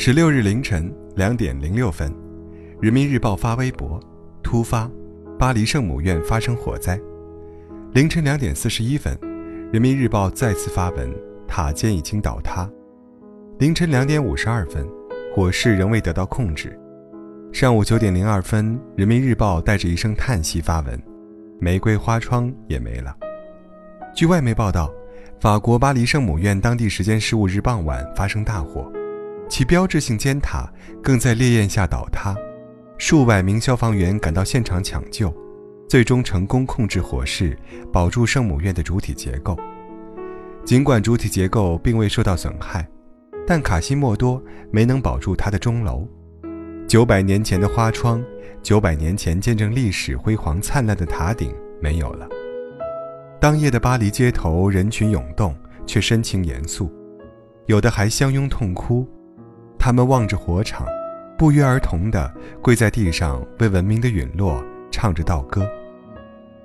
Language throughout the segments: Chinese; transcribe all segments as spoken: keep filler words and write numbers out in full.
十六日凌晨两点零六分，人民日报发微博，突发巴黎圣母院发生火灾。凌晨两点四十一分，人民日报再次发文，塔尖已经倒塌。凌晨两点五十二分，火势仍未得到控制。上午九点零二分，人民日报带着一声叹息发文，玫瑰花窗也没了。据外媒报道，法国巴黎圣母院当地时间十五日傍晚发生大火，其标志性尖塔更在烈焰下倒塌，数百名消防员赶到现场抢救，最终成功控制火势，保住圣母院的主体结构。尽管主体结构并未受到损害，但卡西莫多没能保住它的钟楼。九百年前的花窗，九百年前见证历史辉煌灿烂的塔顶没有了。当夜的巴黎街头人群涌动，却神情严肃，有的还相拥痛哭。他们望着火场，不约而同地跪在地上，为文明的陨落唱着悼歌。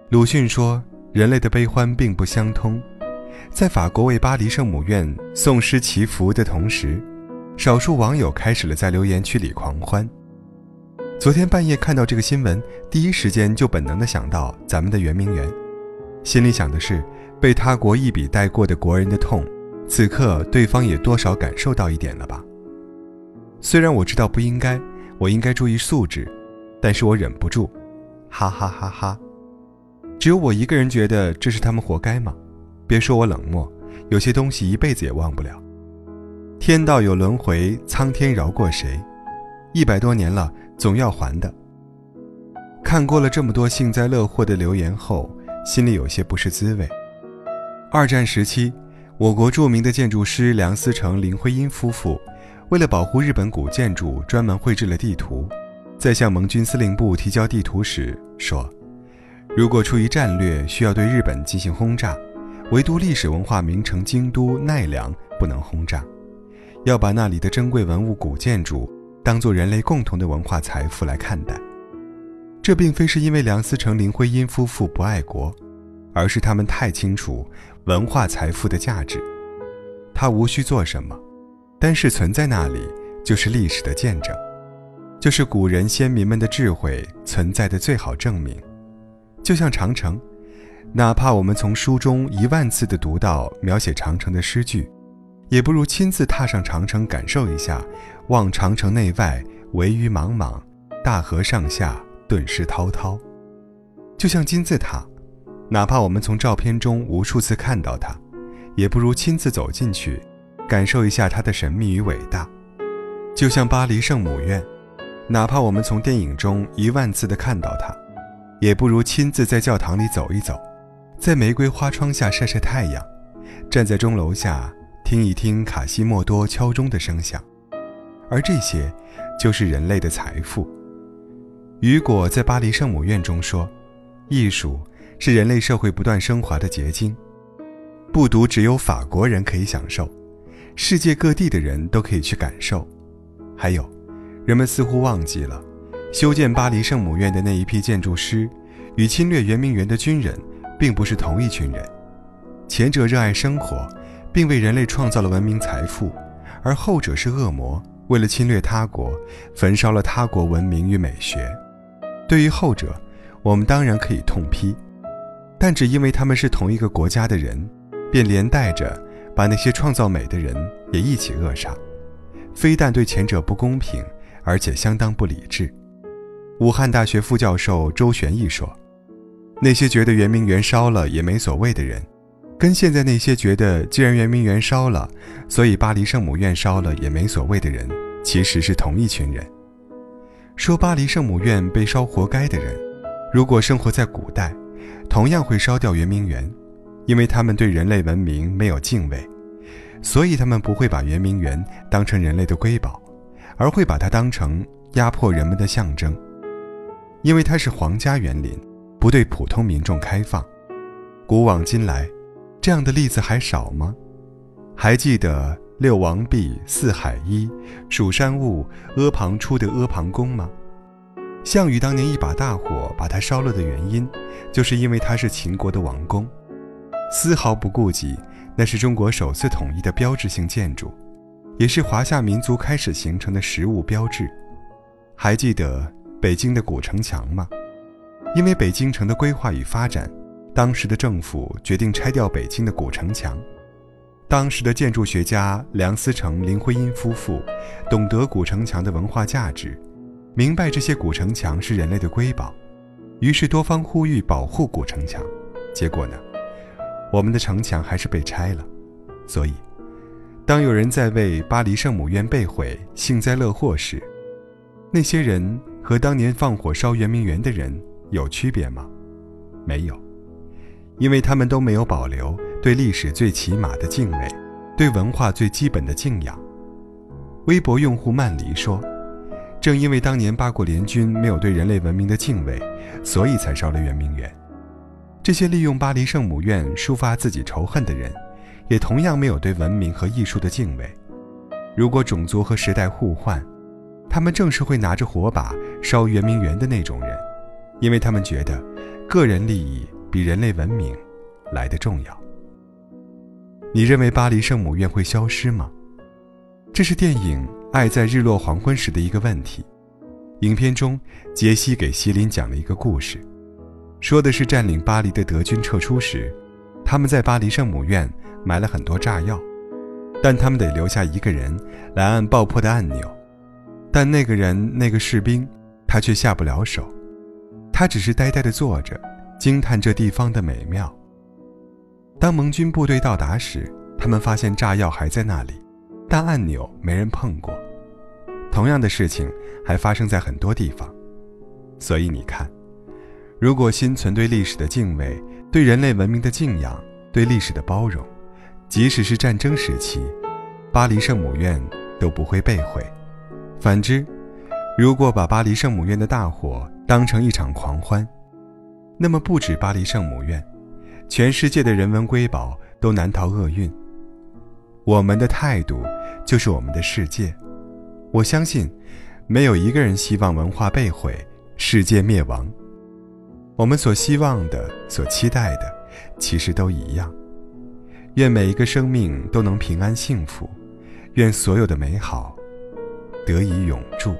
鲁迅说，人类的悲欢并不相通。在法国为巴黎圣母院诵诗祈福的同时，少数网友开始了在留言区里狂欢。昨天半夜看到这个新闻，第一时间就本能地想到咱们的圆明园，心里想的是，被他国一笔带过的国人的痛，此刻对方也多少感受到一点了吧。虽然我知道不应该，我应该注意素质，但是我忍不住哈哈哈哈。只有我一个人觉得这是他们活该吗？别说我冷漠，有些东西一辈子也忘不了。天道有轮回，苍天饶过谁？一百多年了，总要还的。看过了这么多幸灾乐祸的留言后，心里有些不是滋味。二战时期，我国著名的建筑师梁思成、林徽因夫妇为了保护日本古建筑，专门绘制了地图。在向盟军司令部提交地图时说，如果出于战略需要对日本进行轰炸，唯独历史文化名城京都奈良不能轰炸，要把那里的珍贵文物古建筑当作人类共同的文化财富来看待。这并非是因为梁思成、林徽因夫妇不爱国，而是他们太清楚文化财富的价值，它无需做什么，但是存在那里就是历史的见证，就是古人先民们的智慧存在的最好证明。就像长城，哪怕我们从书中一万次地读到描写长城的诗句，也不如亲自踏上长城感受一下，望长城内外惟余莽莽，大河上下顿时滔滔。就像金字塔，哪怕我们从照片中无数次看到它，也不如亲自走进去感受一下它的神秘与伟大。就像巴黎圣母院，哪怕我们从电影中一万次地看到它，也不如亲自在教堂里走一走，在玫瑰花窗下晒晒太阳，站在钟楼下听一听卡西莫多敲钟的声响。而这些就是人类的财富。雨果在巴黎圣母院中说，艺术是人类社会不断升华的结晶，不独只有法国人可以享受，世界各地的人都可以去感受。还有，人们似乎忘记了，修建巴黎圣母院的那一批建筑师与侵略圆明园的军人并不是同一群人。前者热爱生活，并为人类创造了文明财富，而后者是恶魔，为了侵略他国，焚烧了他国文明与美学。对于后者，我们当然可以痛批，但只因为他们是同一个国家的人，便连带着把那些创造美的人也一起扼杀，非但对前者不公平，而且相当不理智。武汉大学副教授周玄毅说，那些觉得圆明园烧了也没所谓的人，跟现在那些觉得既然圆明园烧了，所以巴黎圣母院烧了也没所谓的人，其实是同一群人。说巴黎圣母院被烧活该的人，如果生活在古代，同样会烧掉圆明园，因为他们对人类文明没有敬畏，所以他们不会把圆明园当成人类的瑰宝，而会把它当成压迫人们的象征。因为它是皇家园林，不对普通民众开放。古往今来，这样的例子还少吗？还记得六王毕、四海一、蜀山兀、阿房出的阿房宫吗？项羽当年一把大火把它烧了的原因，就是因为它是秦国的王宫，丝毫不顾及那是中国首次统一的标志性建筑，也是华夏民族开始形成的食物标志。还记得北京的古城墙吗？因为北京城的规划与发展，当时的政府决定拆掉北京的古城墙。当时的建筑学家梁思成、林徽因夫妇懂得古城墙的文化价值，明白这些古城墙是人类的瑰宝，于是多方呼吁保护古城墙。结果呢，我们的城墙还是被拆了。所以当有人在为巴黎圣母院被毁幸灾乐祸时，那些人和当年放火烧圆明园的人有区别吗？没有，因为他们都没有保留对历史最起码的敬畏，对文化最基本的敬仰。微博用户曼黎说，正因为当年八国联军没有对人类文明的敬畏，所以才烧了圆明园。这些利用巴黎圣母院抒发自己仇恨的人，也同样没有对文明和艺术的敬畏。如果种族和时代互换，他们正是会拿着火把烧圆明园的那种人，因为他们觉得个人利益比人类文明来得重要。你认为巴黎圣母院会消失吗？这是电影《爱在日落黄昏时》的一个问题。影片中，杰西给席琳讲了一个故事，说的是占领巴黎的德军撤出时，他们在巴黎圣母院埋了很多炸药，但他们得留下一个人来按爆破的按钮。但那个人，那个士兵，他却下不了手，他只是呆呆地坐着，惊叹这地方的美妙。当盟军部队到达时，他们发现炸药还在那里，但按钮没人碰过。同样的事情还发生在很多地方。所以你看，如果心存对历史的敬畏，对人类文明的敬仰，对历史的包容，即使是战争时期，巴黎圣母院都不会被毁。反之，如果把巴黎圣母院的大火当成一场狂欢，那么不止巴黎圣母院，全世界的人文瑰宝都难逃厄运。我们的态度就是我们的世界。我相信没有一个人希望文化被毁，世界灭亡。我们所希望的，所期待的，其实都一样。愿每一个生命都能平安幸福，愿所有的美好得以永驻。